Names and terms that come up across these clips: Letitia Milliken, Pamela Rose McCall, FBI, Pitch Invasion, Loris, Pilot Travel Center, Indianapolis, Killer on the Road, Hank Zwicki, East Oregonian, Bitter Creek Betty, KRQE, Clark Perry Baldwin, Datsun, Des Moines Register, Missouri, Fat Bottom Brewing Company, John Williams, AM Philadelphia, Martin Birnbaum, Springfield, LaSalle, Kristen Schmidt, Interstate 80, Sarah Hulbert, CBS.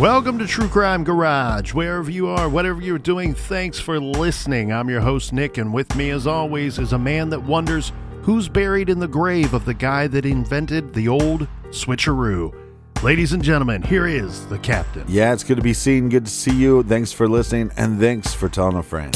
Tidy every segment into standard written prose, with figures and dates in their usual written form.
Welcome to True Crime Garage. Wherever you are, whatever you're doing, thanks for listening. I'm your host, Nick, and with me, as always, is a man that wonders who's buried in the grave of the guy that invented the old switcheroo. Ladies and gentlemen, here is the captain. Yeah, it's good to be seen. Good to see you. Thanks for listening, and thanks for telling a friend.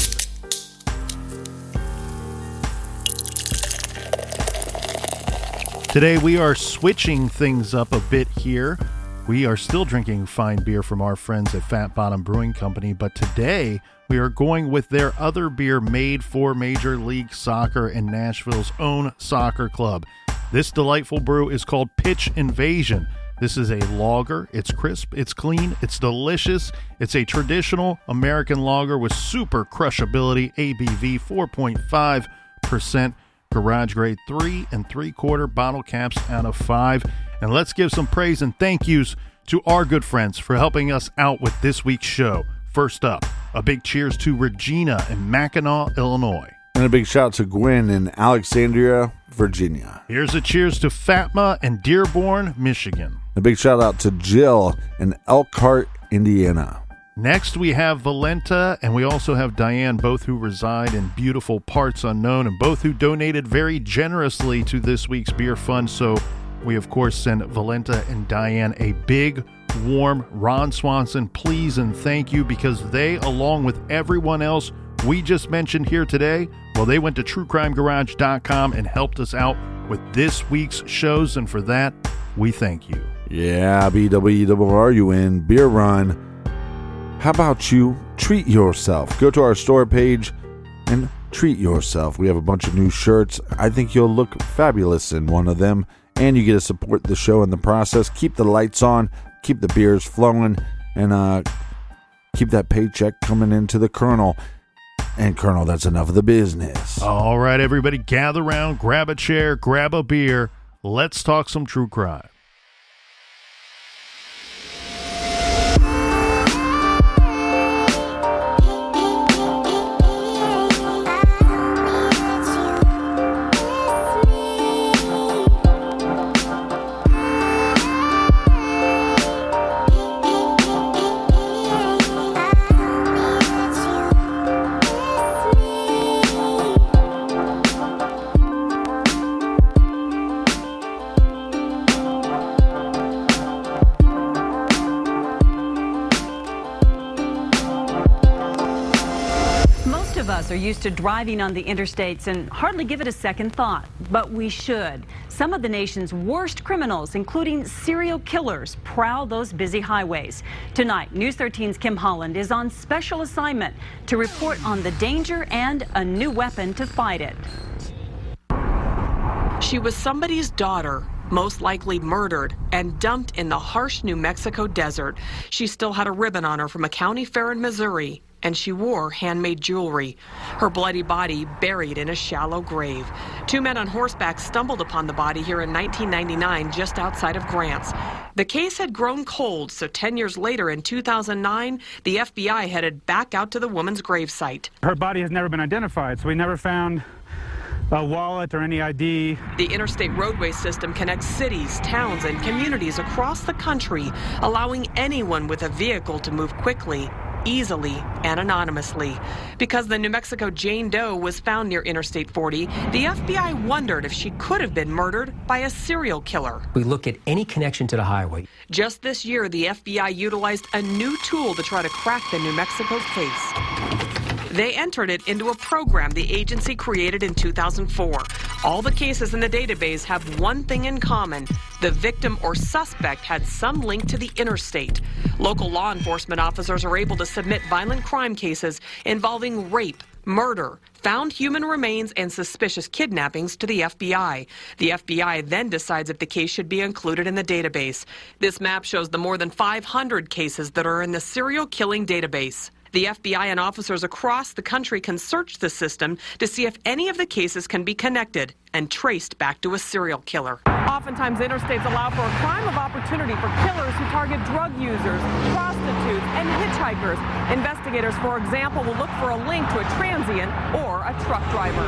Today, we are switching things up a bit here. We are still drinking fine beer from our friends at Fat Bottom Brewing Company, but today we are going with their other beer made for Major League Soccer and Nashville's own soccer club. This delightful brew is called Pitch Invasion. This is a lager. It's crisp, it's clean, it's delicious. It's a traditional American lager with super crushability, ABV 4.5%, garage grade 3 3/4 bottle caps out of 5. And let's give some praise and thank yous to our good friends for helping us out with this week's show. First up, a big cheers to Regina in Mackinac, Illinois. And a big shout out to Gwen in Alexandria, Virginia. Here's a cheers to Fatma in Dearborn, Michigan. A big shout out to Jill in Elkhart, Indiana. Next, we have Valenta, and we also have Diane, both who reside in beautiful parts unknown, and both who donated very generously to this week's beer fund. So we, of course, send Valenta and Diane a big, warm Ron Swanson please and thank you, because they, along with everyone else we just mentioned here today, well, they went to TrueCrimeGarage.com and helped us out with this week's shows, and for that, we thank you. Yeah, BWRUN, Beer Run. How about you treat yourself? Go to our store page and treat yourself. We have a bunch of new shirts. I think you'll look fabulous in one of them. And you get to support the show in the process. Keep the lights on, keep the beers flowing, and keep that paycheck coming into the Colonel. And Colonel, that's enough of the business. All right, everybody, gather around, grab a chair, grab a beer. Let's talk some true crime. Are used to driving on the interstates and hardly give it a second thought, but we should. Some of the nation's worst criminals, including serial killers, prowl those busy highways. Tonight, News 13's Kim Holland is on special assignment to report on the danger and a new weapon to fight it. She was somebody's daughter, most likely murdered and dumped in the harsh New Mexico desert. She still had a ribbon on her from a county fair in Missouri and she wore handmade jewelry, her bloody body buried in a shallow grave. Two men on horseback stumbled upon the body here in 1999 just outside of Grants. The case had grown cold, so 10 years later in 2009, the FBI headed back out to the woman's gravesite. Her body has never been identified, so we never found a wallet or any ID. The interstate roadway system connects cities, towns, and communities across the country, allowing anyone with a vehicle to move quickly, easily, and anonymously. Because the New Mexico Jane Doe was found near Interstate 40, the FBI wondered if she could have been murdered by a serial killer. We looked at any connection to the highway. Just this year, the FBI utilized a new tool to try to crack the New Mexico case. They entered it into a program the agency created in 2004. All the cases in the database have one thing in common. The victim or suspect had some link to the interstate. Local law enforcement officers are able to submit violent crime cases involving rape, murder, found human remains, and suspicious kidnappings to the FBI. The FBI then decides if the case should be included in the database. This map shows the more than 500 cases that are in the serial killing database. The FBI and officers across the country can search the system to see if any of the cases can be connected and traced back to a serial killer. Oftentimes, interstates allow for a crime of opportunity for killers who target drug users, prostitutes, and hitchhikers. Investigators, for example, will look for a link to a transient or a truck driver.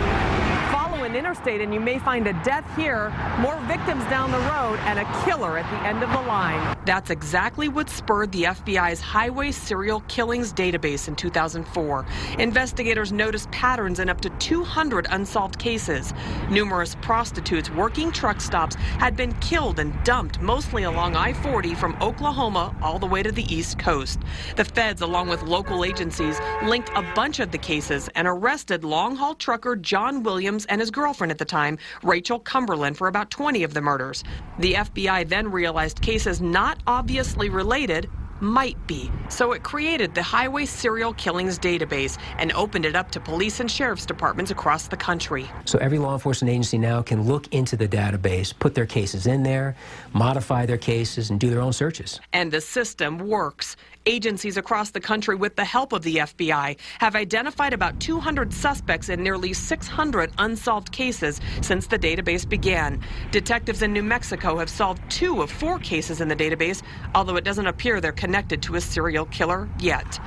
Follow an interstate and you may find a death here, more victims down the road, and a killer at the end of the line. That's exactly what spurred the FBI's Highway Serial Killings Database in 2004. Investigators noticed patterns in up to 200 unsolved cases. Numerous prostitutes working truck stops had been killed and dumped, mostly along I-40 from Oklahoma all the way to the East Coast. The feds, along with local agencies, linked a bunch of the cases and arrested long-haul trucker John Williams and his girlfriend at the time, Rachel Cumberland, for about 20 of the murders. The FBI then realized cases not obviously related might be. So it created the Highway Serial Killings Database and opened it up to police and sheriff's departments across the country. So every law enforcement agency now can look into the database, put their cases in there, modify their cases, and do their own searches. And the system works. Agencies across the country, with the help of the FBI, have identified about 200 suspects in nearly 600 unsolved cases since the database began. Detectives in New Mexico have solved 2 of 4 cases in the database, although it doesn't appear they're connected to a serial killer yet.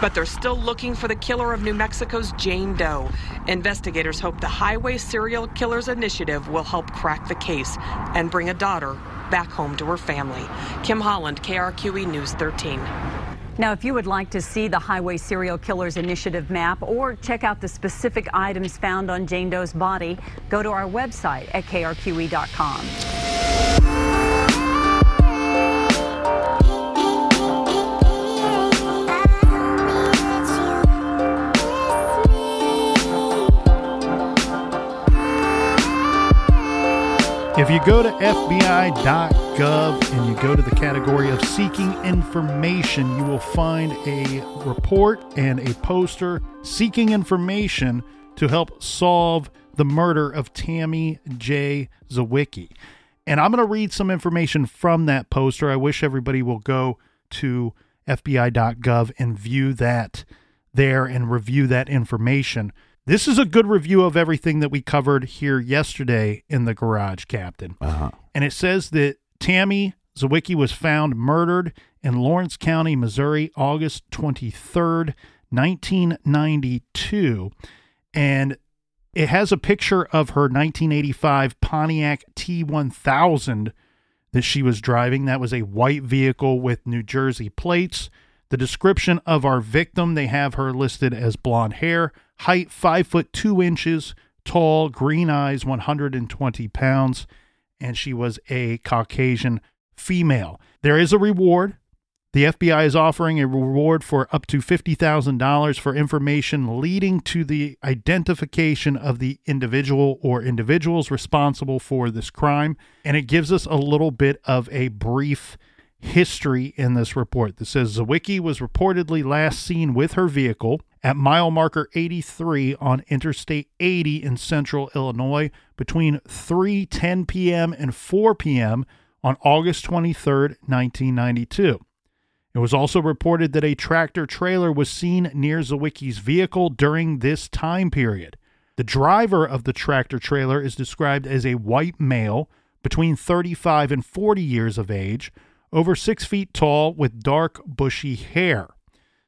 But they're still looking for the killer of New Mexico's Jane Doe. Investigators hope the Highway Serial Killers Initiative will help crack the case and bring a daughter back home to her family. Kim Holland, KRQE News 13. Now, if you would like to see the Highway Serial Killers Initiative map or check out the specific items found on Jane Doe's body, go to our website at krqe.com. If you go to FBI.gov and you go to the category of seeking information, you will find a report and a poster seeking information to help solve the murder of Tammy J. Zwicki. And I'm going to read some information from that poster. I wish everybody will go to FBI.gov and view that there and review that information. This is a good review of everything that we covered here yesterday in the garage, Captain. Uh-huh. And it says that Tammy Zwicki was found murdered in Lawrence County, Missouri, August 23rd, 1992. And it has a picture of her 1985 Pontiac T1000 that she was driving. That was a white vehicle with New Jersey plates. The description of our victim, they have her listed as blonde hair, height 5'2", tall, green eyes, 120 pounds, and she was a Caucasian female. There is a reward. The FBI is offering a reward for up to $50,000 for information leading to the identification of the individual or individuals responsible for this crime. And it gives us a little bit of a brief history in this report that says Zwicki was reportedly last seen with her vehicle at mile marker 83 on Interstate 80 in central Illinois between 3:10 p.m. and 4 p.m. on August 23rd, 1992. It was also reported that a tractor trailer was seen near Zwicki's vehicle during this time period. The driver of the tractor trailer is described as a white male between 35 and 40 years of age, over 6 feet tall with dark, bushy hair.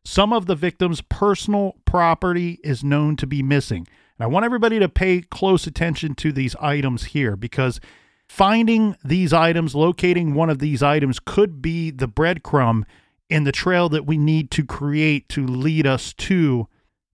Some of the victim's personal property is known to be missing. And I want everybody to pay close attention to these items here, because finding these items, locating one of these items, could be the breadcrumb in the trail that we need to create to lead us to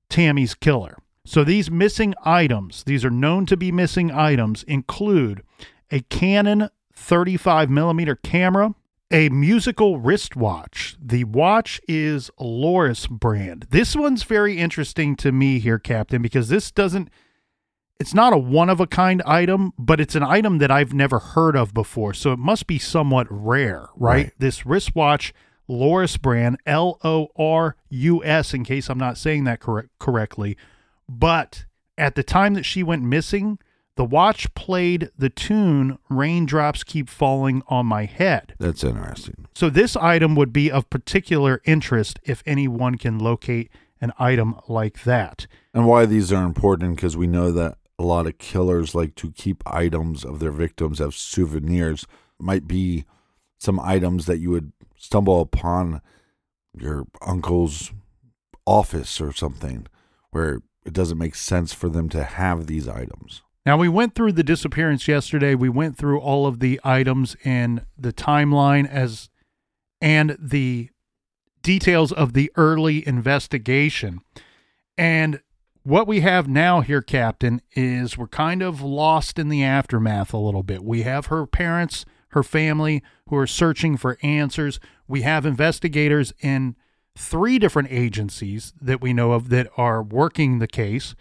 Tammy's killer. So these missing items, these are known to be missing items, include a Canon 35mm camera, a musical wristwatch. The watch is Loris brand. This one's very interesting to me here, Captain, because this doesn't, it's not a one-of-a-kind item, but it's an item that I've never heard of before, so it must be somewhat rare, right? This wristwatch, Loris brand, L-O-R-U-S, in case I'm not saying that correctly. But at the time that she went missing, the watch played the tune "Raindrops Keep Falling on My Head." That's interesting. So this item would be of particular interest if anyone can locate an item like that. And why these are important, because we know that a lot of killers like to keep items of their victims as souvenirs. Might be some items that you would stumble upon your uncle's office or something, where it doesn't make sense for them to have these items. Now, we went through the disappearance yesterday. We went through all of the items in the timeline and the details of the early investigation. And what we have now here, Captain, is we're kind of lost in the aftermath a little bit. We have her parents, her family, who are searching for answers. We have investigators in three different agencies that we know of that are working the case.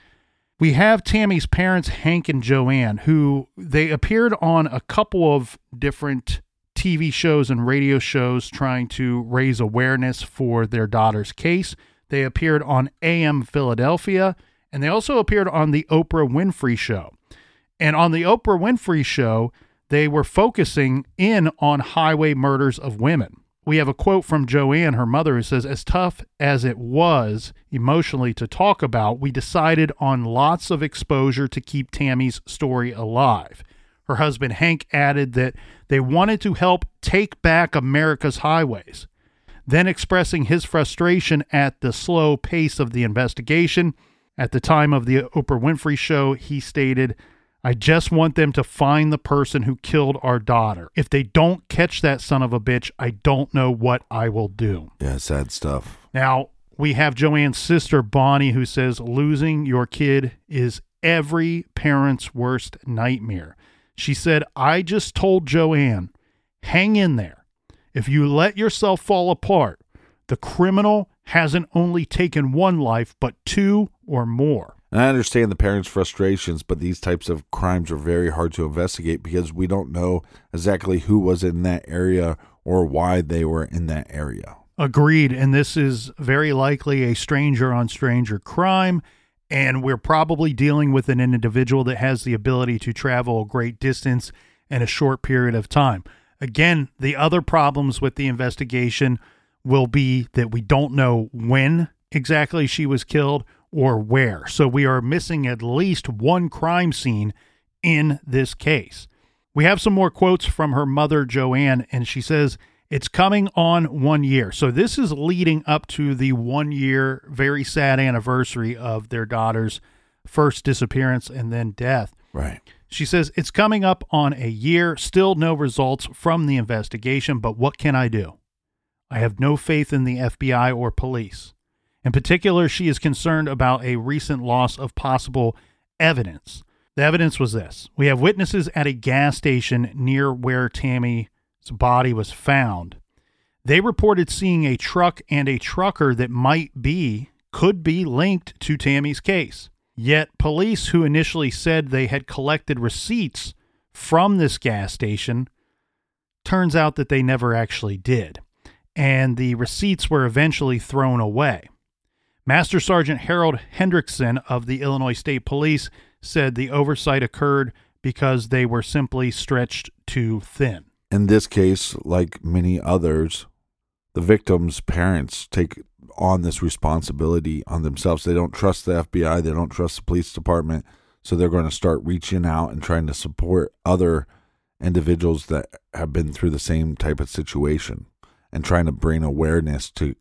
We have Tammy's parents, Hank and Joanne, who they appeared on a couple of different TV shows and radio shows trying to raise awareness for their daughter's case. They appeared on AM Philadelphia, and they also appeared on the Oprah Winfrey Show. And on the Oprah Winfrey Show, they were focusing in on highway murders of women. We have a quote from Joanne, her mother, who says, "As tough as it was emotionally to talk about, we decided on lots of exposure to keep Tammy's story alive." Her husband, Hank, added that they wanted to help take back America's highways. Then expressing his frustration at the slow pace of the investigation, at the time of the Oprah Winfrey Show, he stated, "I just want them to find the person who killed our daughter. If they don't catch that son of a bitch, I don't know what I will do." Yeah, sad stuff. Now, we have Joanne's sister, Bonnie, who says, "Losing your kid is every parent's worst nightmare." She said, "I just told Joanne, hang in there. If you let yourself fall apart, the criminal hasn't only taken one life, but two or more." And I understand the parents' frustrations, but these types of crimes are very hard to investigate because we don't know exactly who was in that area or why they were in that area. Agreed. And this is very likely a stranger on stranger crime. And we're probably dealing with an individual that has the ability to travel a great distance in a short period of time. Again, the other problems with the investigation will be that we don't know when exactly she was killed or where. So we are missing at least one crime scene in this case. We have some more quotes from her mother, Joanne, and she says, "It's coming on 1 year." So this is leading up to the 1 year, very sad anniversary of their daughter's first disappearance and then death. Right. She says, "It's coming up on a year, still no results from the investigation, but what can I do? I have no faith in the FBI or police. In particular, she is concerned about a recent loss of possible evidence." The evidence was this. We have witnesses at a gas station near where Tammy's body was found. They reported seeing a truck and a trucker that could be linked to Tammy's case. Yet police, who initially said they had collected receipts from this gas station, turns out that they never actually did. And the receipts were eventually thrown away. Master Sergeant Harold Hendrickson of the Illinois State Police said the oversight occurred because they were simply stretched too thin. In this case, like many others, the victims' parents take on this responsibility on themselves. They don't trust the FBI. They don't trust the police department. So they're going to start reaching out and trying to support other individuals that have been through the same type of situation and trying to bring awareness to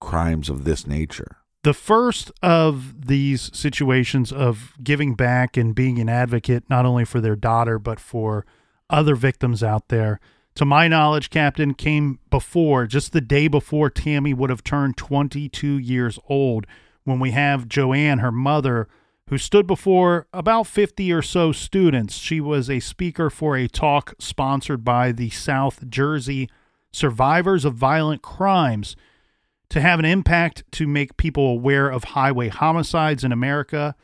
crimes of this nature. The first of these situations of giving back and being an advocate, not only for their daughter, but for other victims out there, to my knowledge, Captain, came before, just the day before Tammy would have turned 22 years old, when we have Joanne, her mother, who stood before about 50 or so students. She was a speaker for a talk sponsored by the South Jersey Survivors of Violent Crimes to have an impact to make people aware of highway homicides in America,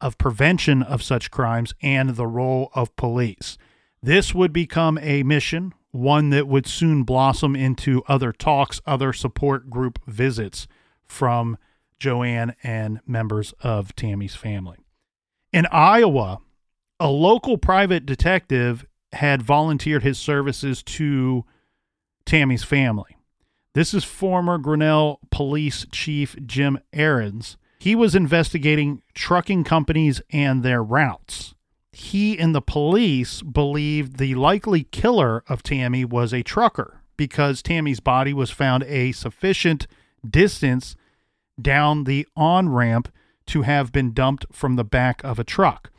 of prevention of such crimes, and the role of police. This would become a mission, one that would soon blossom into other talks, other support group visits from Joanne and members of Tammy's family. In Iowa, a local private detective had volunteered his services to Tammy's family. This is former Grinnell Police Chief Jim Ahrens. He was investigating trucking companies and their routes. He and the police believed the likely killer of Tammy was a trucker because Tammy's body was found a sufficient distance down the on-ramp to have been dumped from the back of a truck.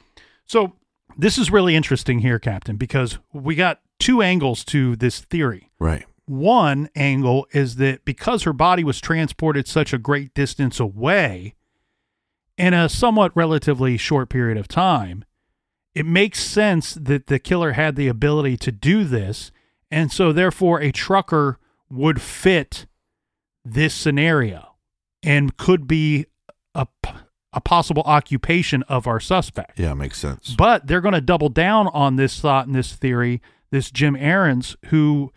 So this is really interesting here, Captain, because we got two angles to this theory. Right. One angle is that because her body was transported such a great distance away in a somewhat relatively short period of time, it makes sense that the killer had the ability to do this, and so therefore a trucker would fit this scenario and could be a possible occupation of our suspect. Yeah, makes sense. But they're going to double down on this thought and this theory, this Jim Ahrens, who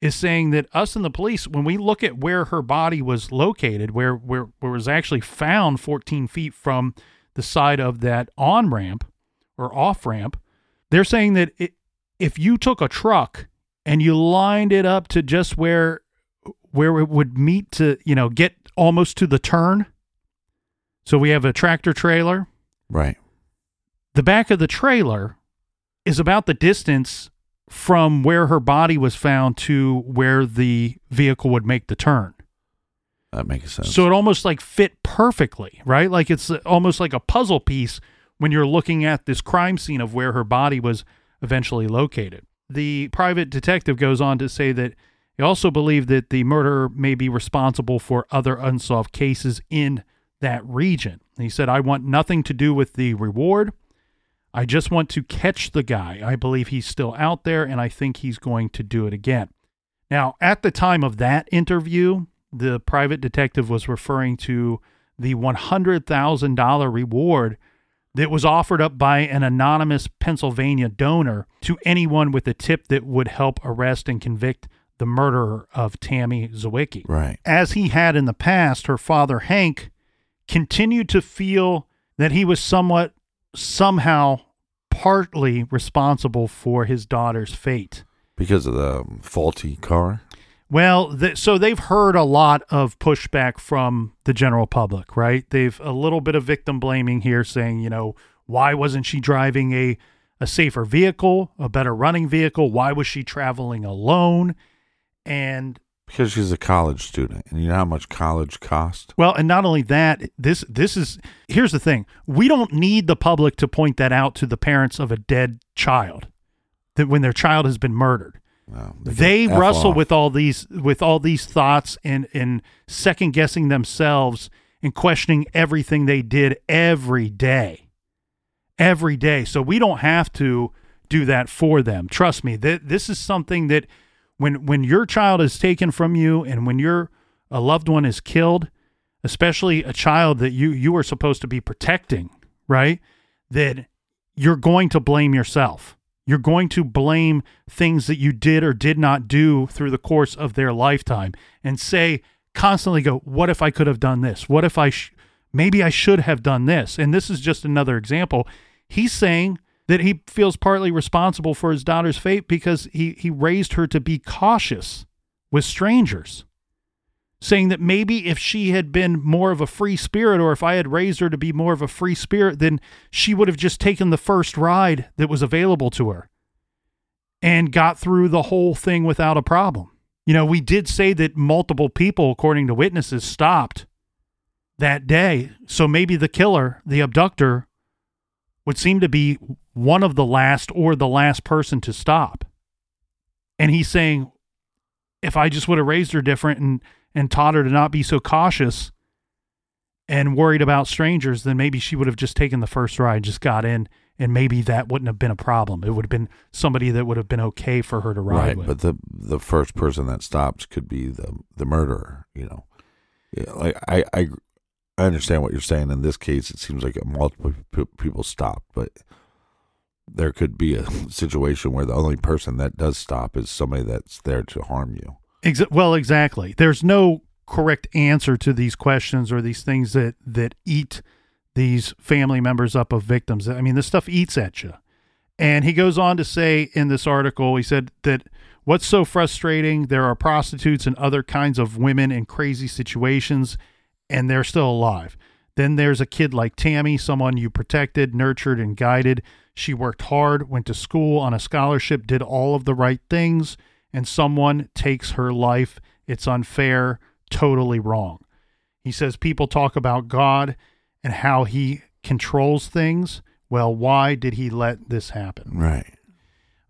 is saying that us and the police, when we look at where her body was located, where it was actually found 14 feet from the side of that on-ramp or off-ramp, they're saying that if you took a truck and you lined it up to just where it would meet to, you know, get almost to the turn. So we have a tractor trailer. Right. The back of the trailer is about the distance from where her body was found to where the vehicle would make the turn. That makes sense. So it almost like fit perfectly, right? Like it's almost like a puzzle piece when you're looking at this crime scene of where her body was eventually located. The private detective goes on to say that he also believed that the murderer may be responsible for other unsolved cases in that region. He said, "I want nothing to do with the reward. I just want to catch the guy. I believe he's still out there, and I think he's going to do it again." Now, at the time of that interview, the private detective was referring to the $100,000 reward that was offered up by an anonymous Pennsylvania donor to anyone with a tip that would help arrest and convict the murderer of Tammy Zwicki. Right. As he had in the past, her father, Hank, continued to feel that he was somehow partly responsible for his daughter's fate. Because of the faulty car? Well, so they've heard a lot of pushback from the general public, right? They've a little bit of victim blaming here saying, you know, why wasn't she driving a safer vehicle, a better running vehicle? Why was she traveling alone? And because she's a college student, and you know how much college costs. Well, and not only that, this is, here's the thing. We don't need the public to point that out to the parents of a dead child, that when their child has been murdered. Wow, they wrestle off with all these thoughts and second guessing themselves and questioning everything they did every day. So we don't have to do that for them. Trust me, this is something that when your child is taken from you and when a loved one is killed, especially a child that you are supposed to be protecting, right? That you're going to blame yourself. You're going to blame things that you did or did not do through the course of their lifetime and constantly go, what if I could have done this? What if maybe I should have done this? And this is just another example. He's saying that he feels partly responsible for his daughter's fate because he raised her to be cautious with strangers. saying that maybe if she had been more of a free spirit, or if I had raised her to be more of a free spirit, then she would have just taken the first ride that was available to her and got through the whole thing without a problem. You know, we did say that multiple people, according to witnesses, stopped that day. So maybe the killer, the abductor, would seem to be one of the last or the last person to stop. And he's saying, if I just would have raised her different and taught her to not be so cautious and worried about strangers, then maybe she would have just taken the first ride, just got in, and maybe that wouldn't have been a problem. It would have been somebody that would have been okay for her to ride with. But the first person that stops could be the murderer, you know. Yeah, like I understand what you're saying. In this case, it seems like multiple people stopped, but there could be a situation where the only person that does stop is somebody that's there to harm you. Well, exactly. There's no correct answer to these questions or these things that eat these family members up of victims. I mean, this stuff eats at you. And he goes on to say in this article, he said that what's so frustrating, there are prostitutes and other kinds of women in crazy situations, and they're still alive. Then there's a kid like Tammy, someone you protected, nurtured, and guided. She worked hard, went to school on a scholarship, did all of the right things, and someone takes her life. It's unfair, totally wrong. He says people talk about God and how he controls things. Well, why did he let this happen? Right.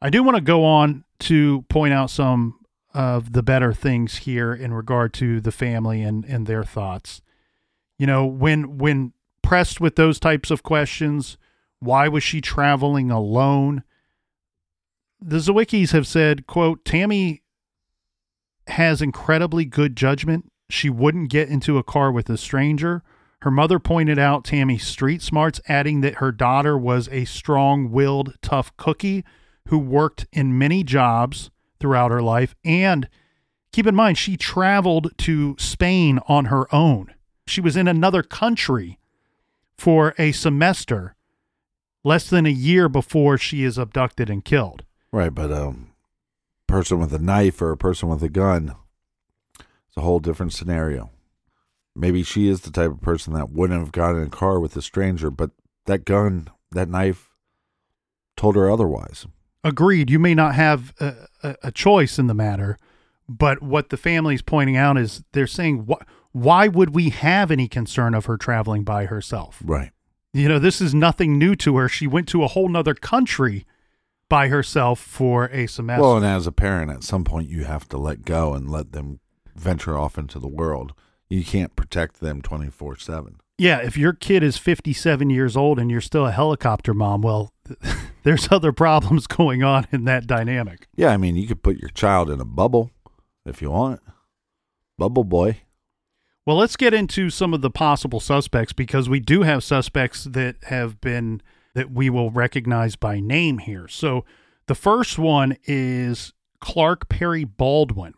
I do want to go on to point out some of the better things here in regard to the family and their thoughts. You know, when pressed with those types of questions, why was she traveling alone? The Zwickis have said, quote, Tammy has incredibly good judgment. She wouldn't get into a car with a stranger. Her mother pointed out Tammy's street smarts, adding that her daughter was a strong-willed, tough cookie who worked in many jobs throughout her life. And keep in mind, she traveled to Spain on her own. She was in another country for a semester, less than a year before she is abducted and killed. Right, but a person with a knife or a person with a gun, it's a whole different scenario. Maybe she is the type of person that wouldn't have gotten in a car with a stranger, but that gun, that knife, told her otherwise. Agreed. You may not have a choice in the matter, but what the family's pointing out is they're saying, why would we have any concern of her traveling by herself? Right. You know, this is nothing new to her. She went to a whole nother country by herself for a semester. Well, and as a parent, at some point you have to let go and let them venture off into the world. You can't protect them 24/7. Yeah. If your kid is 57 years old and you're still a helicopter mom, well, there's other problems going on in that dynamic. Yeah. I mean, you could put your child in a bubble if you want. Bubble boy. Well, let's get into some of the possible suspects, because we do have suspects that we will recognize by name here. So the first one is Clark Perry Baldwin.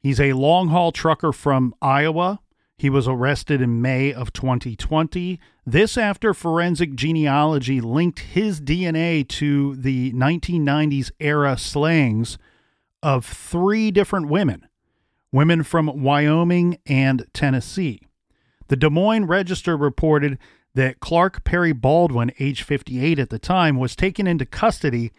He's a long-haul trucker from Iowa. He was arrested in May of 2020. This after forensic genealogy linked his DNA to the 1990s era slayings of three different women from Wyoming and Tennessee. The Des Moines Register reported that Clark Perry Baldwin, age 58 at the time, was taken into custody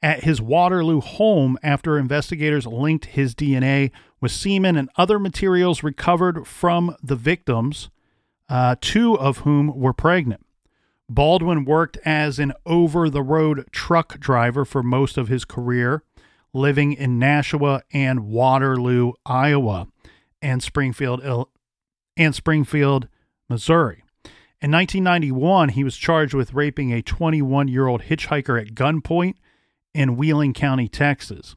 at his Waterloo home after investigators linked his DNA with semen and other materials recovered from the victims, two of whom were pregnant. Baldwin worked as an over-the-road truck driver for most of his career, living in Nashua and Waterloo, Iowa, and Springfield, Missouri. In 1991, he was charged with raping a 21-year-old hitchhiker at gunpoint in Wheeling County, Texas.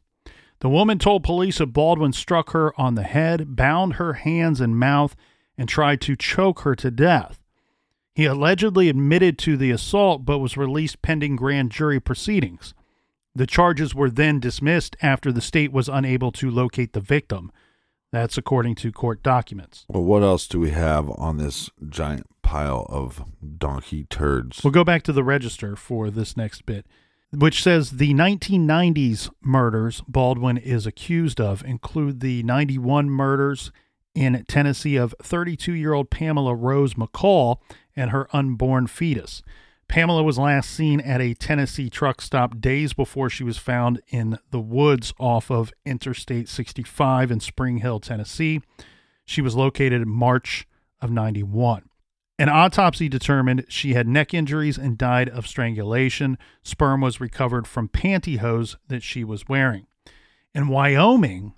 The woman told police that Baldwin struck her on the head, bound her hands and mouth, and tried to choke her to death. He allegedly admitted to the assault, but was released pending grand jury proceedings. The charges were then dismissed after the state was unable to locate the victim. That's according to court documents. Well, what else do we have on this giant pile of donkey turds? We'll go back to the Register for this next bit, which says the 1990s murders Baldwin is accused of include the 91 murders in Tennessee of 32-year-old Pamela Rose McCall and her unborn fetus. Pamela was last seen at a Tennessee truck stop days before she was found in the woods off of Interstate 65 in Spring Hill, Tennessee. She was located in March of 91. An autopsy determined she had neck injuries and died of strangulation. Sperm was recovered from pantyhose that she was wearing. In Wyoming,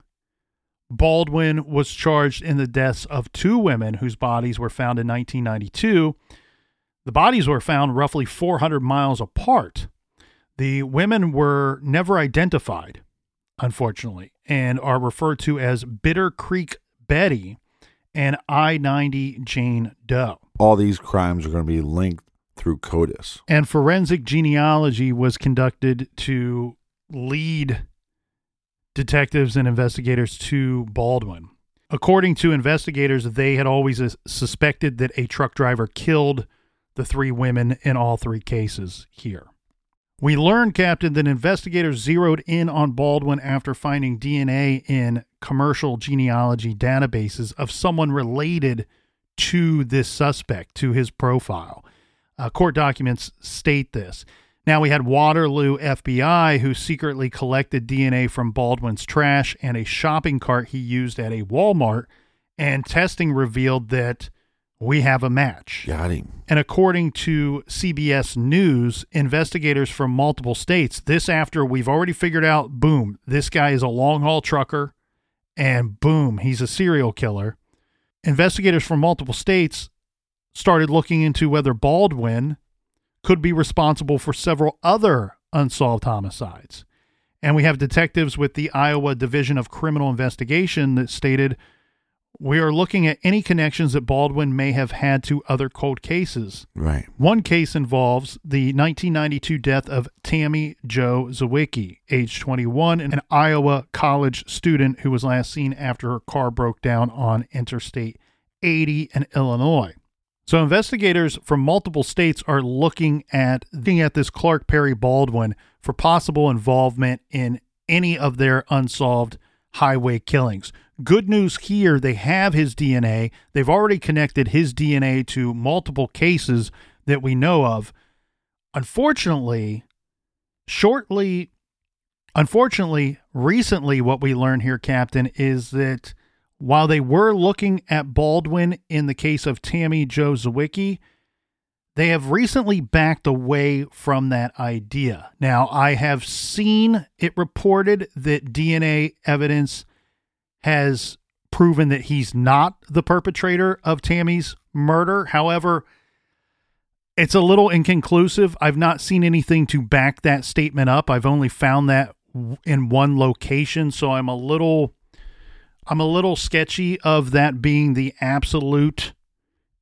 Baldwin was charged in the deaths of two women whose bodies were found in 1992. The bodies were found roughly 400 miles apart. The women were never identified, unfortunately, and are referred to as Bitter Creek Betty and I-90 Jane Doe. All these crimes are going to be linked through CODIS. And forensic genealogy was conducted to lead detectives and investigators to Baldwin. According to investigators, they had always suspected that a truck driver killed the three women in all three cases here. We learned, Captain, that investigators zeroed in on Baldwin after finding DNA in commercial genealogy databases of someone related to this suspect, to his profile. Court documents state this. Now we had Waterloo FBI, who secretly collected DNA from Baldwin's trash and a shopping cart he used at a Walmart, and testing revealed that we have a match. Got him. And according to CBS News, investigators from multiple states, this after we've already figured out, boom, this guy is a long-haul trucker, and boom, he's a serial killer. Investigators from multiple states started looking into whether Baldwin could be responsible for several other unsolved homicides. And we have detectives with the Iowa Division of Criminal Investigation that stated, we are looking at any connections that Baldwin may have had to other cold cases. Right. One case involves the 1992 death of Tammy Jo Zwicki, age 21, an Iowa college student who was last seen after her car broke down on Interstate 80 in Illinois. So investigators from multiple states are looking at this Clark Perry Baldwin for possible involvement in any of their unsolved highway killings. Good news here, they have his DNA. They've already connected his DNA to multiple cases that we know of. Recently, what we learn here, Captain, is that while they were looking at Baldwin in the case of Tammy Jo Zwicki, they have recently backed away from that idea. Now, I have seen it reported that DNA evidence has proven that he's not the perpetrator of Tammy's murder. However, it's a little inconclusive. I've not seen anything to back that statement up. I've only found that in one location, so I'm a little sketchy of that being the absolute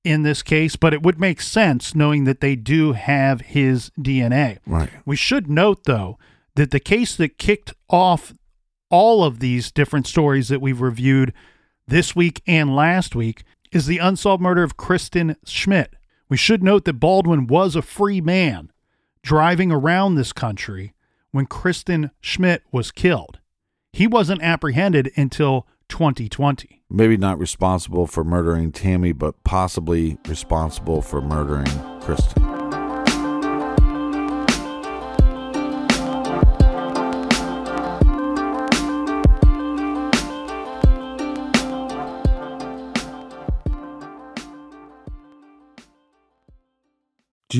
in this case, but it would make sense knowing that they do have his DNA. Right. We should note, though, that the case that kicked off all of these different stories that we've reviewed this week and last week is the unsolved murder of Kristen Schmidt. We should note that Baldwin was a free man driving around this country when Kristen Schmidt was killed. He wasn't apprehended until 2020. Maybe not responsible for murdering Tammy, but possibly responsible for murdering Kristen. Do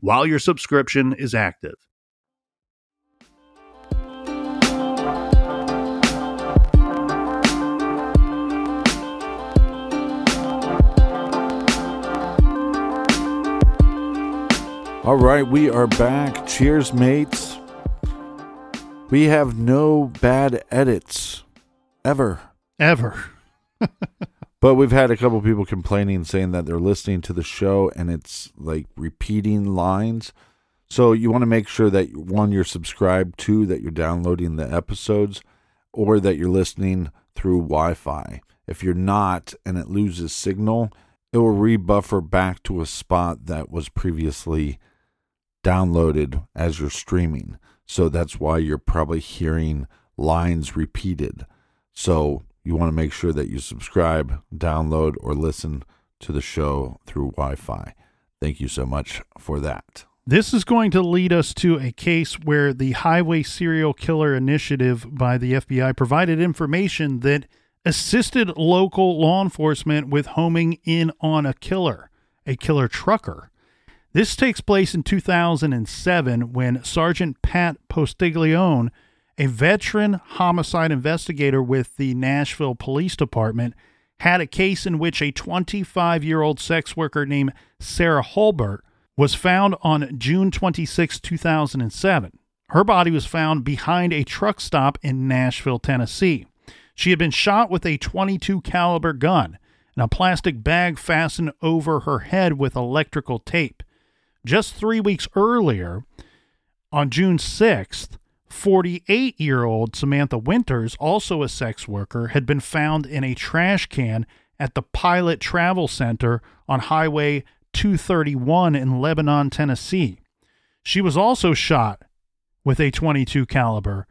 while your subscription is active. All right, we are back. Cheers, mates. We have no bad edits. Ever. But we've had a couple people complaining, saying that they're listening to the show and it's like repeating lines. So you want to make sure that, one, you're subscribed, two, that you're downloading the episodes, or that you're listening through Wi-Fi. If you're not and it loses signal, it will rebuffer back to a spot that was previously downloaded as you're streaming. So that's why you're probably hearing lines repeated. So you want to make sure that you subscribe, download, or listen to the show through Wi-Fi. Thank you so much for that. This is going to lead us to a case where the Highway Serial Killer Initiative by the FBI provided information that assisted local law enforcement with homing in on a killer trucker. This takes place in 2007 when Sergeant Pat Postiglione, a veteran homicide investigator with the Nashville Police Department, had a case in which a 25-year-old sex worker named Sarah Hulbert was found on June 26, 2007. Her body was found behind a truck stop in Nashville, Tennessee. She had been shot with a .22 caliber gun and a plastic bag fastened over her head with electrical tape. Just 3 weeks earlier, on June 6th, 48-year-old Samantha Winters, also a sex worker, had been found in a trash can at the Pilot Travel Center on Highway 231 in Lebanon, Tennessee. She was also shot with a .22 caliber,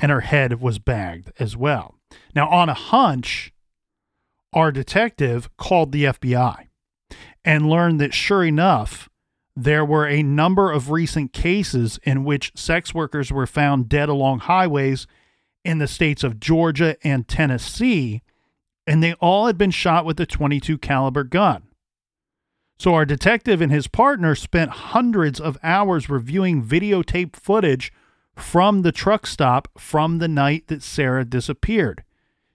and her head was bagged as well. Now, on a hunch, our detective called the FBI and learned that, sure enough, there were a number of recent cases in which sex workers were found dead along highways in the states of Georgia and Tennessee, and they all had been shot with a .22 caliber gun. So our detective and his partner spent hundreds of hours reviewing videotape footage from the truck stop from the night that Sarah disappeared,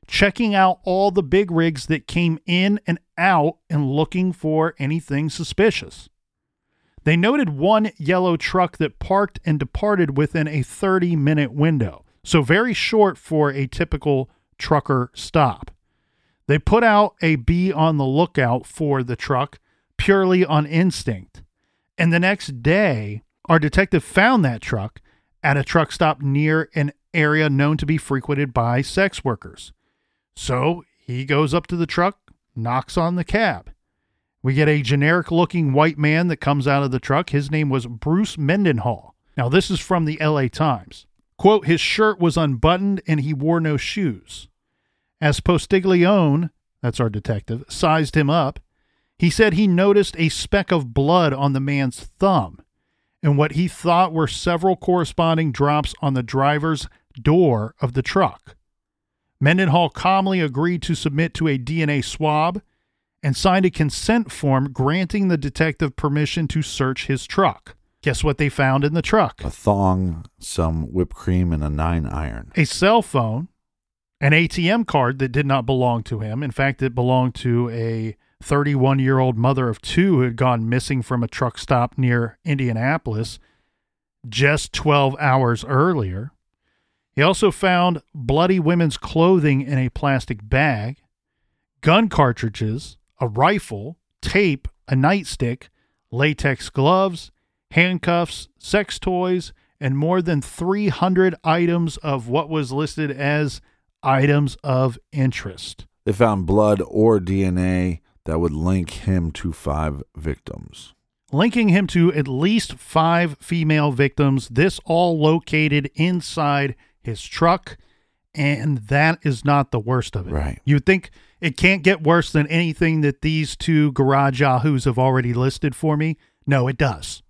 checking out all the big rigs that came in and out and looking for anything suspicious. They noted one yellow truck that parked and departed within a 30-minute window, so very short for a typical trucker stop. They put out a be on the lookout for the truck purely on instinct, and the next day, our detective found that truck at a truck stop near an area known to be frequented by sex workers. So he goes up to the truck, knocks on the cab. We get a generic-looking white man that comes out of the truck. His name was Bruce Mendenhall. Now, this is from the LA Times. Quote, his shirt was unbuttoned and he wore no shoes. As Postiglione, that's our detective, sized him up, he said he noticed a speck of blood on the man's thumb and what he thought were several corresponding drops on the driver's door of the truck. Mendenhall calmly agreed to submit to a DNA swab and signed a consent form granting the detective permission to search his truck. Guess what they found in the truck? A thong, some whipped cream, and a 9-iron. A cell phone, an ATM card that did not belong to him. In fact, it belonged to a 31-year-old mother of two who had gone missing from a truck stop near Indianapolis just 12 hours earlier. He also found bloody women's clothing in a plastic bag, gun cartridges, a rifle, tape, a nightstick, latex gloves, handcuffs, sex toys, and more than 300 items of what was listed as items of interest. They found blood or DNA that would link him to 5 victims. Linking him to at least 5 female victims, this all located inside his truck, and that is not the worst of it. Right. You'd think it can't get worse than anything that these two garage yahoos have already listed for me. No, it does.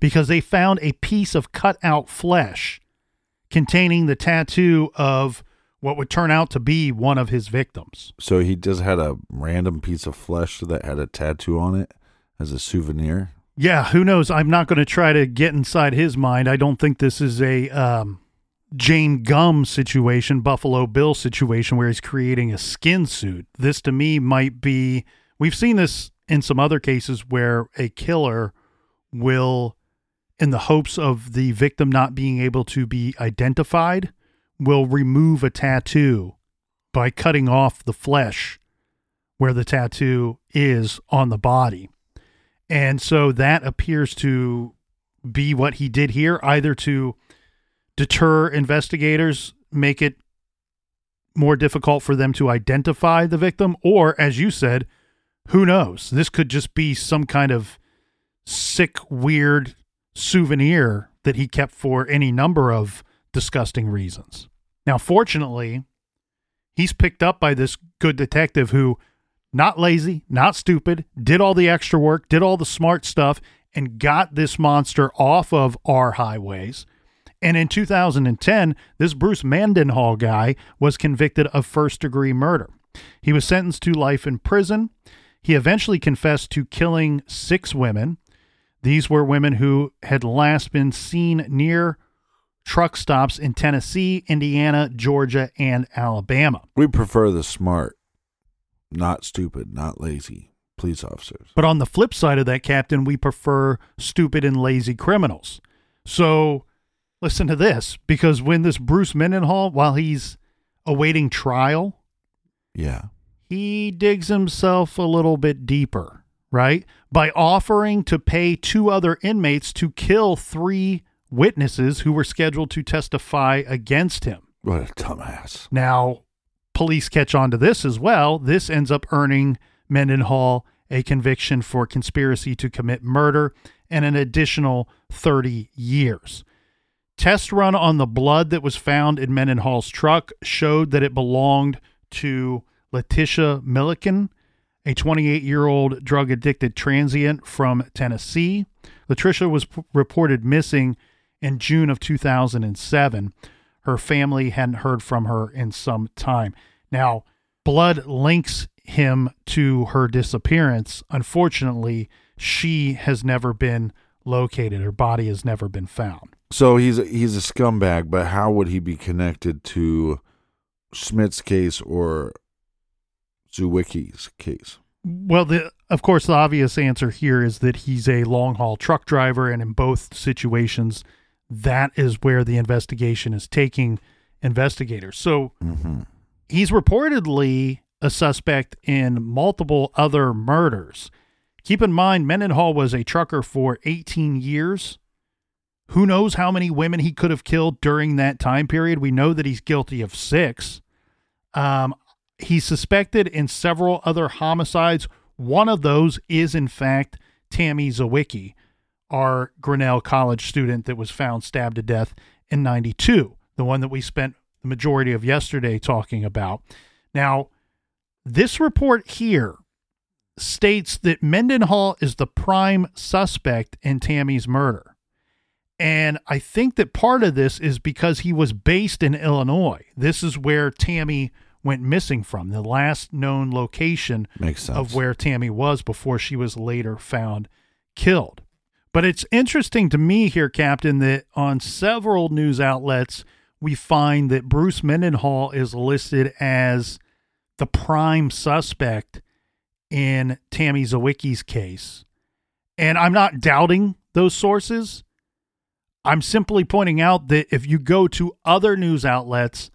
Because they found a piece of cut-out flesh containing the tattoo of what would turn out to be one of his victims. So he just had a random piece of flesh that had a tattoo on it as a souvenir? Yeah, who knows? I'm not going to try to get inside his mind. I don't think this is a Jane Gum situation, Buffalo Bill situation, where he's creating a skin suit. This, to me, might be... We've seen this in some other cases where a killer will, in the hopes of the victim not being able to be identified, will remove a tattoo by cutting off the flesh where the tattoo is on the body. And so that appears to be what he did here, either to deter investigators, make it more difficult for them to identify the victim, or, as you said, who knows? This could just be some kind of sick, weird souvenir that he kept for any number of disgusting reasons. Now, fortunately, he's picked up by this good detective who, not lazy, not stupid, did all the extra work, did all the smart stuff, and got this monster off of our highways. And in 2010, this Bruce Mendenhall guy was convicted of first-degree murder. He was sentenced to life in prison. He eventually confessed to killing 6 women. These were women who had last been seen near truck stops in Tennessee, Indiana, Georgia, and Alabama. We prefer the smart, not stupid, not lazy police officers. But on the flip side of that, Captain, we prefer stupid and lazy criminals. So listen to this, because when this Bruce Mendenhall, while he's awaiting trial, yeah, he digs himself a little bit deeper, right? By offering to pay 2 other inmates to kill 3 witnesses who were scheduled to testify against him. What a dumbass. Now, police catch on to this as well. This ends up earning Mendenhall a conviction for conspiracy to commit murder and an additional 30 years. Test run on the blood that was found in Mendenhall's truck showed that it belonged to Letitia Milliken, a 28-year-old drug-addicted transient from Tennessee. Letitia was reported missing in June of 2007. Her family hadn't heard from her in some time. Now, blood links him to her disappearance. Unfortunately, she has never been located. Her body has never been found. So he's a scumbag, but how would he be connected to Schmidt's case or Zwicki's case? Well, of course, the obvious answer here is that he's a long-haul truck driver, and in both situations, that is where the investigation is taking investigators. So he's reportedly a suspect in multiple other murders. Keep in mind, Mendenhall was a trucker for 18 years. Who knows how many women he could have killed during that time period? We know that he's guilty of 6. He's suspected in several other homicides. One of those is, in fact, Tammy Zwicki, our Grinnell College student that was found stabbed to death in 92, the one that we spent the majority of yesterday talking about. Now, this report here states that Mendenhall is the prime suspect in Tammy's murder. And I think that part of this is because he was based in Illinois. This is where Tammy went missing from, the last known location of where Tammy was before she was later found killed. But it's interesting to me here, Captain, that on several news outlets, we find that Bruce Mendenhall is listed as the prime suspect in Tammy Zwicki's case. And I'm not doubting those sources. I'm simply pointing out that if you go to other news outlets,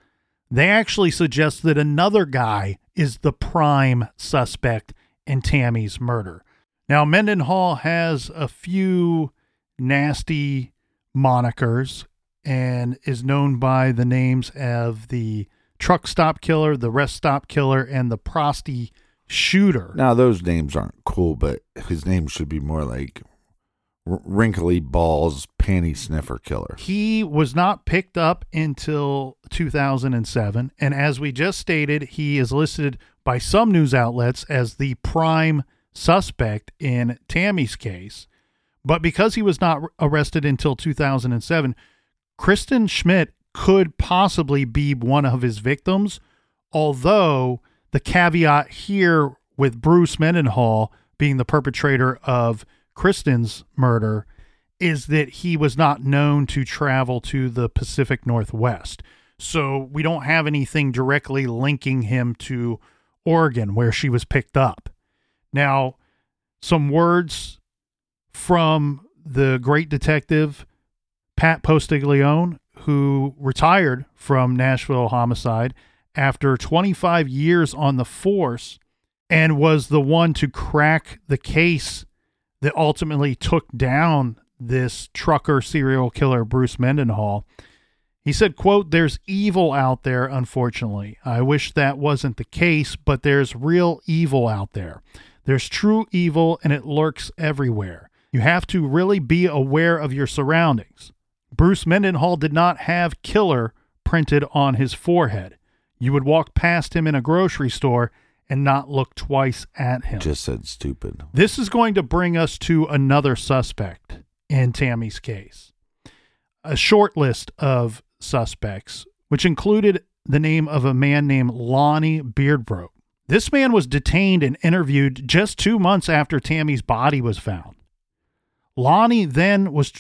they actually suggest that another guy is the prime suspect in Tammy's murder. Now, Mendenhall has a few nasty monikers and is known by the names of the truck stop killer, the rest stop killer, and the prosty shooter. Now, those names aren't cool, but his name should be more like Wrinkly Balls Panty Sniffer Killer. He was not picked up until 2007, and as we just stated, he is listed by some news outlets as the prime suspect in Tammy's case. But because he was not arrested until 2007, Kristen Schmidt could possibly be one of his victims, although the caveat here with Bruce Mendenhall being the perpetrator of Kristen's murder is that he was not known to travel to the Pacific Northwest. So we don't have anything directly linking him to Oregon where she was picked up. Now, some words from the great detective, Pat Postiglione, who retired from Nashville homicide after 25 years on the force and was the one to crack the case that ultimately took down this trucker serial killer, Bruce Mendenhall. He said, quote, "There's evil out there, unfortunately. I wish that wasn't the case, but there's real evil out there. There's true evil, and it lurks everywhere. You have to really be aware of your surroundings. Bruce Mendenhall did not have killer printed on his forehead. You would walk past him in a grocery store and not look twice at him. Just said stupid. This is going to bring us to another suspect in Tammy's case. A short list of suspects, which included the name of a man named Lonnie Bierbrodt. This man was detained and interviewed just 2 months after Tammy's body was found. Lonnie then was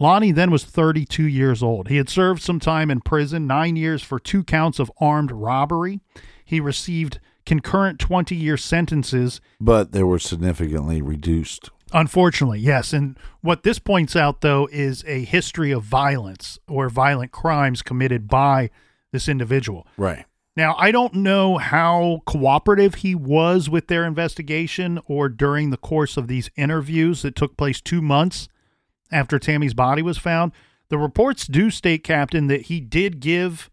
32 years old. He had served some time in prison, 9 years for 2 counts of armed robbery. He received concurrent 20-year sentences. But they were significantly reduced. Unfortunately, yes. And what this points out, though, is a history of violence or violent crimes committed by this individual. Right. Now, I don't know how cooperative he was with their investigation or during the course of these interviews that took place 2 months after Tammy's body was found. The reports do state, Captain, that he did give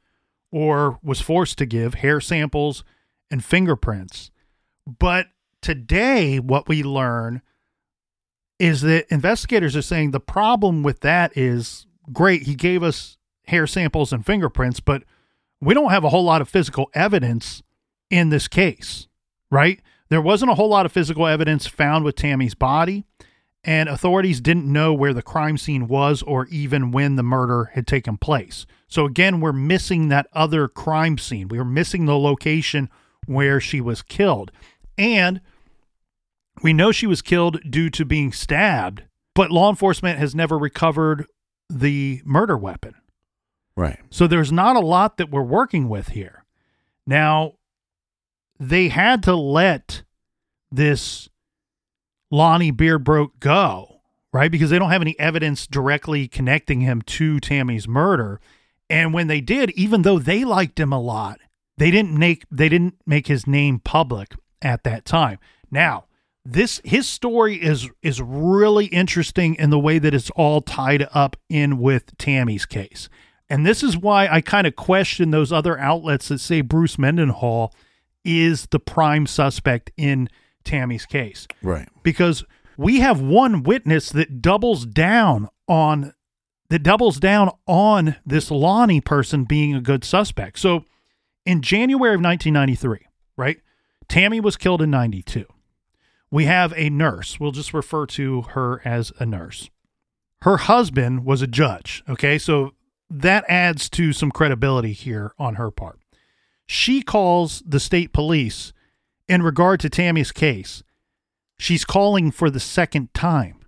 or was forced to give hair samples and fingerprints. But today, what we learn is that investigators are saying the problem with that is, great, he gave us hair samples and fingerprints, but we don't have a whole lot of physical evidence in this case, right? There wasn't a whole lot of physical evidence found with Tammy's body, and authorities didn't know where the crime scene was or even when the murder had taken place. So again, we're missing that other crime scene. We are missing the location where she was killed. And we know she was killed due to being stabbed, but law enforcement has never recovered the murder weapon. Right. So there's not a lot that we're working with here. Now, they had to let this Lonnie Bierbrodt go, right? Because they don't have any evidence directly connecting him to Tammy's murder. And when they did, even though they liked him a lot, they didn't make his name public at that time. Now, his story is really interesting in the way that it's all tied up in with Tammy's case. And this is why I kind of question those other outlets that say Bruce Mendenhall is the prime suspect in Tammy's case. Right. Because we have one witness that doubles down on this Lonnie person being a good suspect. So in January of 1993, right, Tammy was killed in 92. We have a nurse. We'll just refer to her as a nurse. Her husband was a judge. Okay. So that adds to some credibility here on her part. She calls the state police in regard to Tammy's case. She's calling for the second time.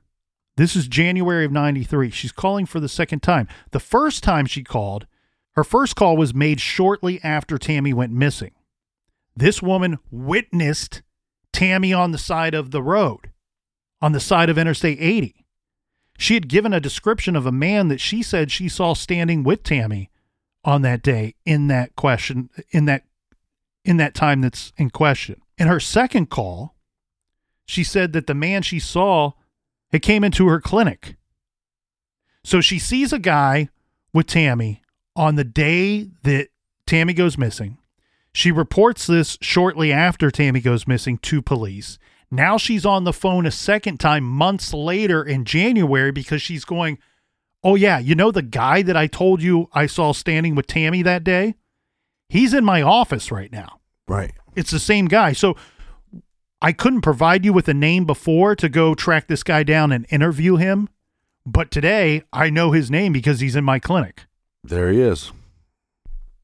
This is January of 93. She's calling for the second time. The first time she called, her first call was made shortly after Tammy went missing. This woman witnessed Tammy on the side of the road, on the side of Interstate 80. She had given a description of a man that she said she saw standing with Tammy on that day in that time that's in question. In her second call, she said that the man she saw had came into her clinic. So she sees a guy with Tammy on the day that Tammy goes missing. She reports this shortly after Tammy goes missing to police. Now she's on the phone a second time months later in January because she's going, oh yeah, you know the guy that I told you I saw standing with Tammy that day? He's in my office right now. Right. It's the same guy. So I couldn't provide you with a name before to go track this guy down and interview him, but today I know his name because he's in my clinic. There he is.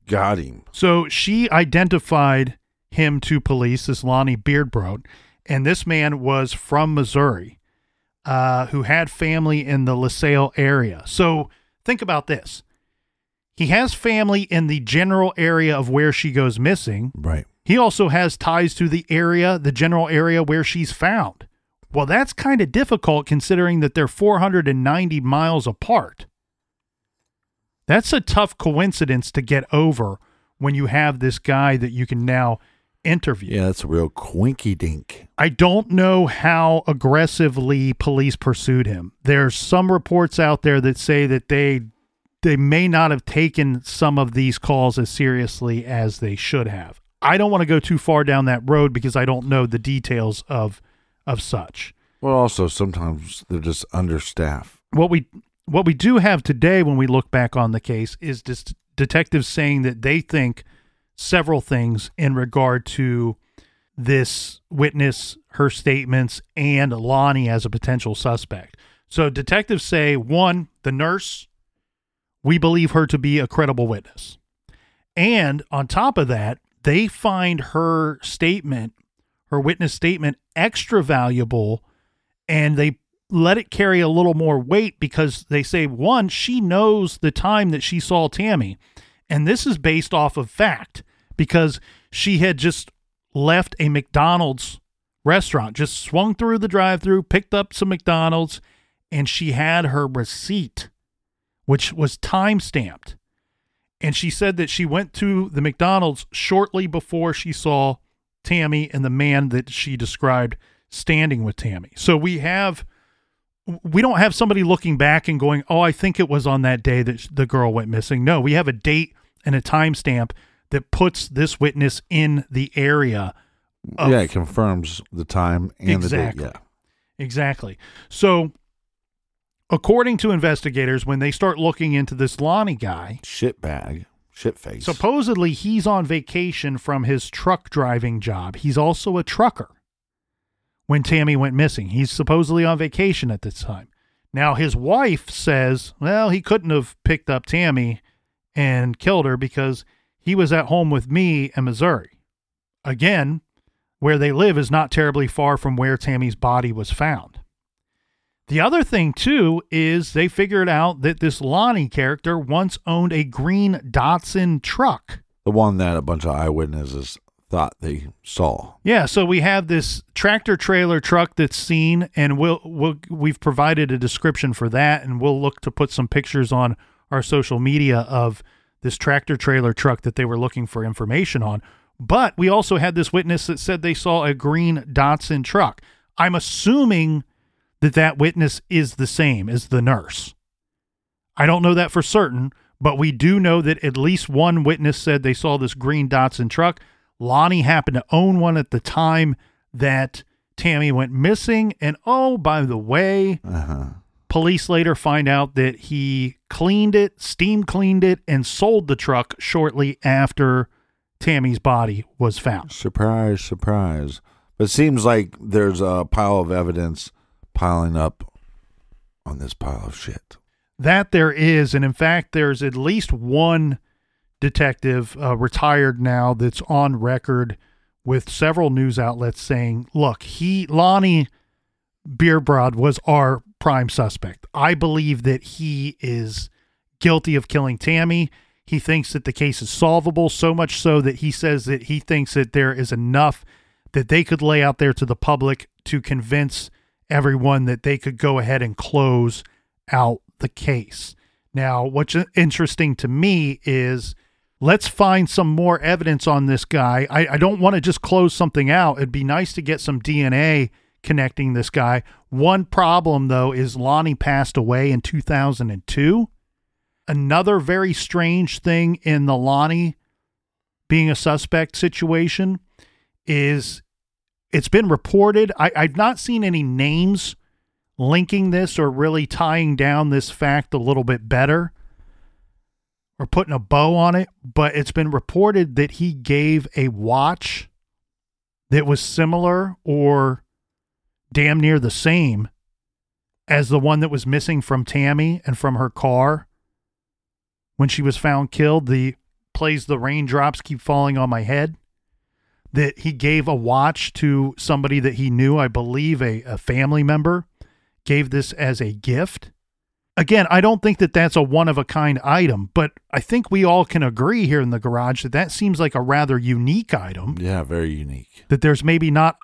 Got him. So she identified him to police, this Lonnie Bierbrodt. And this man was from Missouri, who had family in the LaSalle area. So think about this. He has family in the general area of where she goes missing. Right. He also has ties to the area, the general area where she's found. Well, that's kind of difficult considering that they're 490 miles apart. That's a tough coincidence to get over when you have this guy that you can now interview. Yeah, that's a real quinky dink. I don't know how aggressively police pursued him. There's some reports out there that say that they may not have taken some of these calls as seriously as they should have. I don't want to go too far down that road because I don't know the details of such. Well, also sometimes they're just understaffed. What we do have today when we look back on the case is detectives saying that they think several things in regard to this witness, her statements, and Lonnie as a potential suspect. So detectives say, one, the nurse, we believe her to be a credible witness. And on top of that, they find her statement, her witness statement, extra valuable, and they let it carry a little more weight because they say, one, she knows the time that she saw Tammy. And this is based off of fact because she had just left a McDonald's restaurant, just swung through the drive-thru, picked up some McDonald's, and she had her receipt, which was time-stamped. And she said that she went to the McDonald's shortly before she saw Tammy and the man that she described standing with Tammy. So we don't have somebody looking back and going, oh, I think it was on that day that the girl went missing. No, we have a date and a timestamp that puts this witness in the area. Yeah, it confirms the time and exactly. The date. Yeah. Exactly. So according to investigators, when they start looking into this Lonnie guy... Shitbag. Shitface. Supposedly, he's on vacation from his truck driving job. He's also a trucker. When Tammy went missing, he's supposedly on vacation at this time. Now, his wife says, well, he couldn't have picked up Tammy and killed her because he was at home with me in Missouri. Again, where they live is not terribly far from where Tammy's body was found. The other thing, too, is they figured out that this Lonnie character once owned a green Datsun truck. The one that a bunch of eyewitnesses thought they saw. Yeah, so we have this tractor-trailer truck that's seen, and we've provided a description for that, and we'll look to put some pictures on our social media of this tractor-trailer truck that they were looking for information on. But we also had this witness that said they saw a green Datsun truck. I'm assuming that witness is the same as the nurse. I don't know that for certain, but we do know that at least one witness said they saw this green Datsun truck. Lonnie happened to own one at the time that Tammy went missing. And oh, by the way, Police later find out that he cleaned it, steam cleaned it, and sold the truck shortly after Tammy's body was found. Surprise, surprise. But it seems like there's a pile of evidence piling up on this pile of shit. That there is, and in fact, there's at least one detective, retired now, that's on record with several news outlets saying, look, Lonnie Bierbrodt was our prime suspect. I believe that he is guilty of killing Tammy. He thinks that the case is solvable, so much so that he says that he thinks that there is enough that they could lay out there to the public to convince everyone that they could go ahead and close out the case. Now, what's interesting to me is let's find some more evidence on this guy. I don't want to just close something out. It'd be nice to get some DNA connecting this guy. One problem, though, is Lonnie passed away in 2002. Another very strange thing in the Lonnie being a suspect situation is it's been reported. I've not seen any names linking this or really tying down this fact a little bit better or putting a bow on it, but it's been reported that he gave a watch that was similar or damn near the same as the one that was missing from Tammy and from her car when she was found killed. The plays "The Raindrops Keep Falling on My Head," that he gave a watch to somebody that he knew, I believe a family member, gave this as a gift. Again, I don't think that that's a one-of-a-kind item, but I think we all can agree here in the garage that seems like a rather unique item. Yeah, very unique. That there's maybe not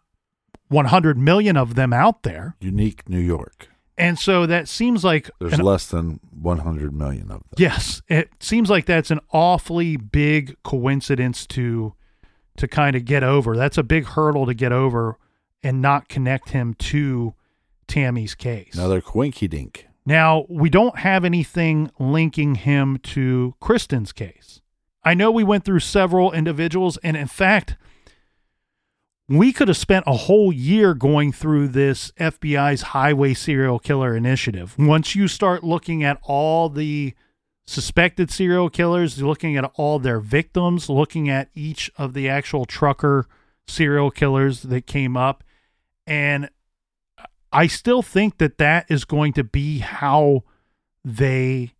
100 million of them out there. Unique New York. And so that seems like... There's less than 100 million of them. Yes. It seems like that's an awfully big coincidence to kind of get over. That's a big hurdle to get over and not connect him to Tammy's case. Another coinkydink. Now, we don't have anything linking him to Kristen's case. I know we went through several individuals, and in fact, we could have spent a whole year going through this FBI's Highway Serial Killer Initiative. Once you start looking at all the suspected serial killers, looking at all their victims, looking at each of the actual trucker serial killers that came up, and I still think that that is going to be how they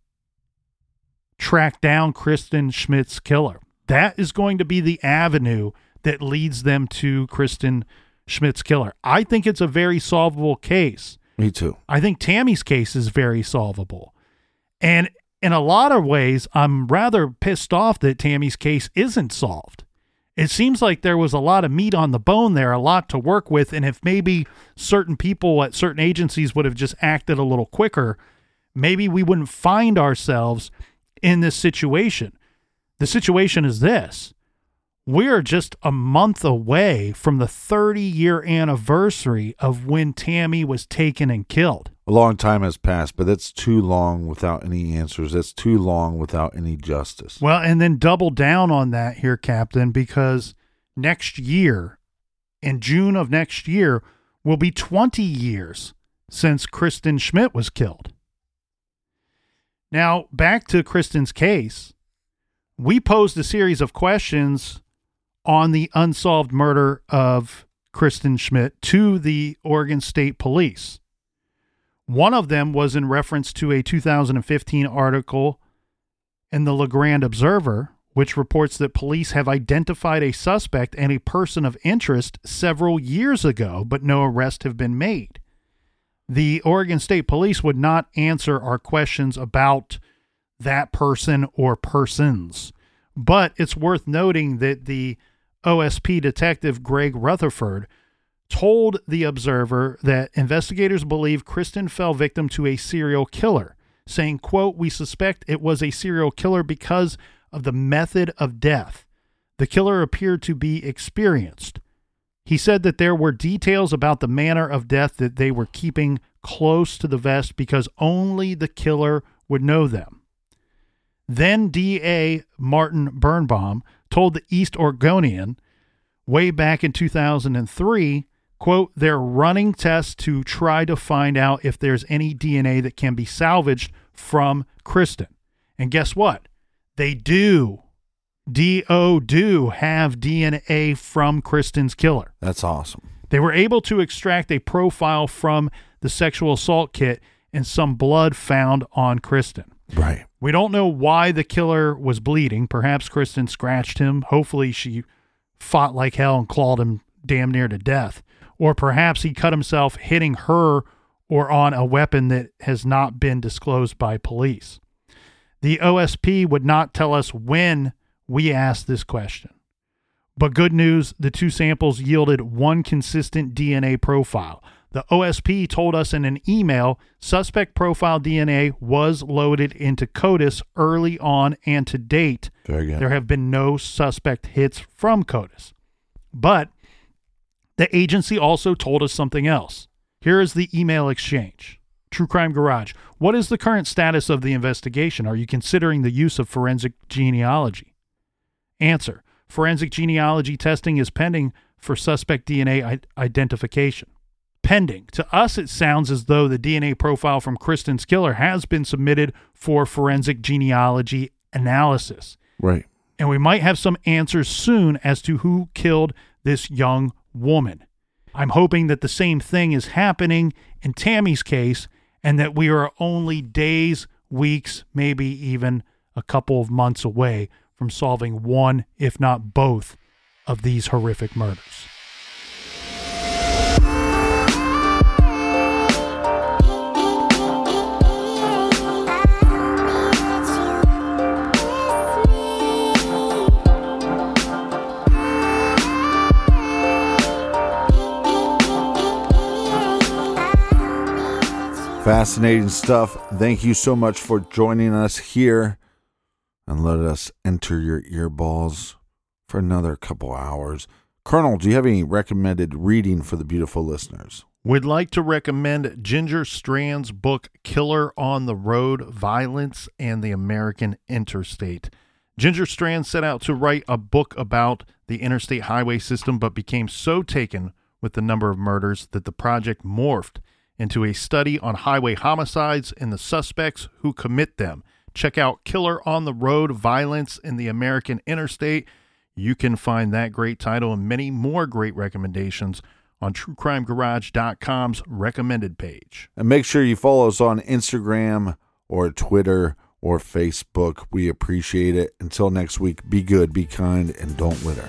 track down Kristen Schmidt's killer. That is going to be the avenue that leads them to Kristen Schmidt's killer. I think it's a very solvable case. Me too. I think Tammy's case is very solvable. And in a lot of ways, I'm rather pissed off that Tammy's case isn't solved. It seems like there was a lot of meat on the bone there, a lot to work with. And if maybe certain people at certain agencies would have just acted a little quicker, maybe we wouldn't find ourselves in this situation. The situation is this. We're just a month away from the 30-year anniversary of when Tammy was taken and killed. A long time has passed, but that's too long without any answers. That's too long without any justice. Well, and then double down on that here, Captain, because next year, in June of next year, will be 20 years since Kristen Schmidt was killed. Now, back to Kristen's case, we posed a series of questions on the unsolved murder of Kristen Schmidt to the Oregon State Police. One of them was in reference to a 2015 article in the LeGrand Observer, which reports that police have identified a suspect and a person of interest several years ago, but no arrests have been made. The Oregon State Police would not answer our questions about that person or persons. But it's worth noting that the OSP detective Greg Rutherford told the Observer that investigators believe Kristen fell victim to a serial killer, saying, quote, "We suspect it was a serial killer because of the method of death. The killer appeared to be experienced." He said that there were details about the manner of death that they were keeping close to the vest because only the killer would know them. Then DA Martin Birnbaum told the East Oregonian way back in 2003, quote, "They're running tests to try to find out if there's any DNA that can be salvaged from Kristen." And guess what? They do. DO do have DNA from Kristen's killer. That's awesome. They were able to extract a profile from the sexual assault kit and some blood found on Kristen. Right. We don't know why the killer was bleeding. Perhaps Kristen scratched him. Hopefully she fought like hell and clawed him damn near to death. Or perhaps he cut himself hitting her or on a weapon that has not been disclosed by police. The OSP would not tell us when we asked this question. But good news, the two samples yielded one consistent DNA profile. The OSP told us in an email, suspect profile DNA was loaded into CODIS early on, and to date, there have been no suspect hits from CODIS. But the agency also told us something else. Here is the email exchange. True Crime Garage. What is the current status of the investigation? Are you considering the use of forensic genealogy? Answer. Forensic genealogy testing is pending for suspect DNA identification. Pending. To us, it sounds as though the DNA profile from Kristen's killer has been submitted for forensic genealogy analysis. Right. And we might have some answers soon as to who killed this young woman. I'm hoping that the same thing is happening in Tammy's case and that we are only days, weeks, maybe even a couple of months away from solving one, if not both, of these horrific murders. Fascinating stuff. Thank you so much for joining us here. And let us enter your earballs for another couple hours. Colonel, do you have any recommended reading for the beautiful listeners? We'd like to recommend Ginger Strand's book, Killer on the Road, Violence and the American Interstate. Ginger Strand set out to write a book about the interstate highway system, but became so taken with the number of murders that the project morphed into a study on highway homicides and the suspects who commit them. Check out Killer on the Road, Violence in the American Interstate. You can find that great title and many more great recommendations on TrueCrimeGarage.com's recommended page. And make sure you follow us on Instagram or Twitter or Facebook. We appreciate it. Until next week, be good, be kind, and don't litter.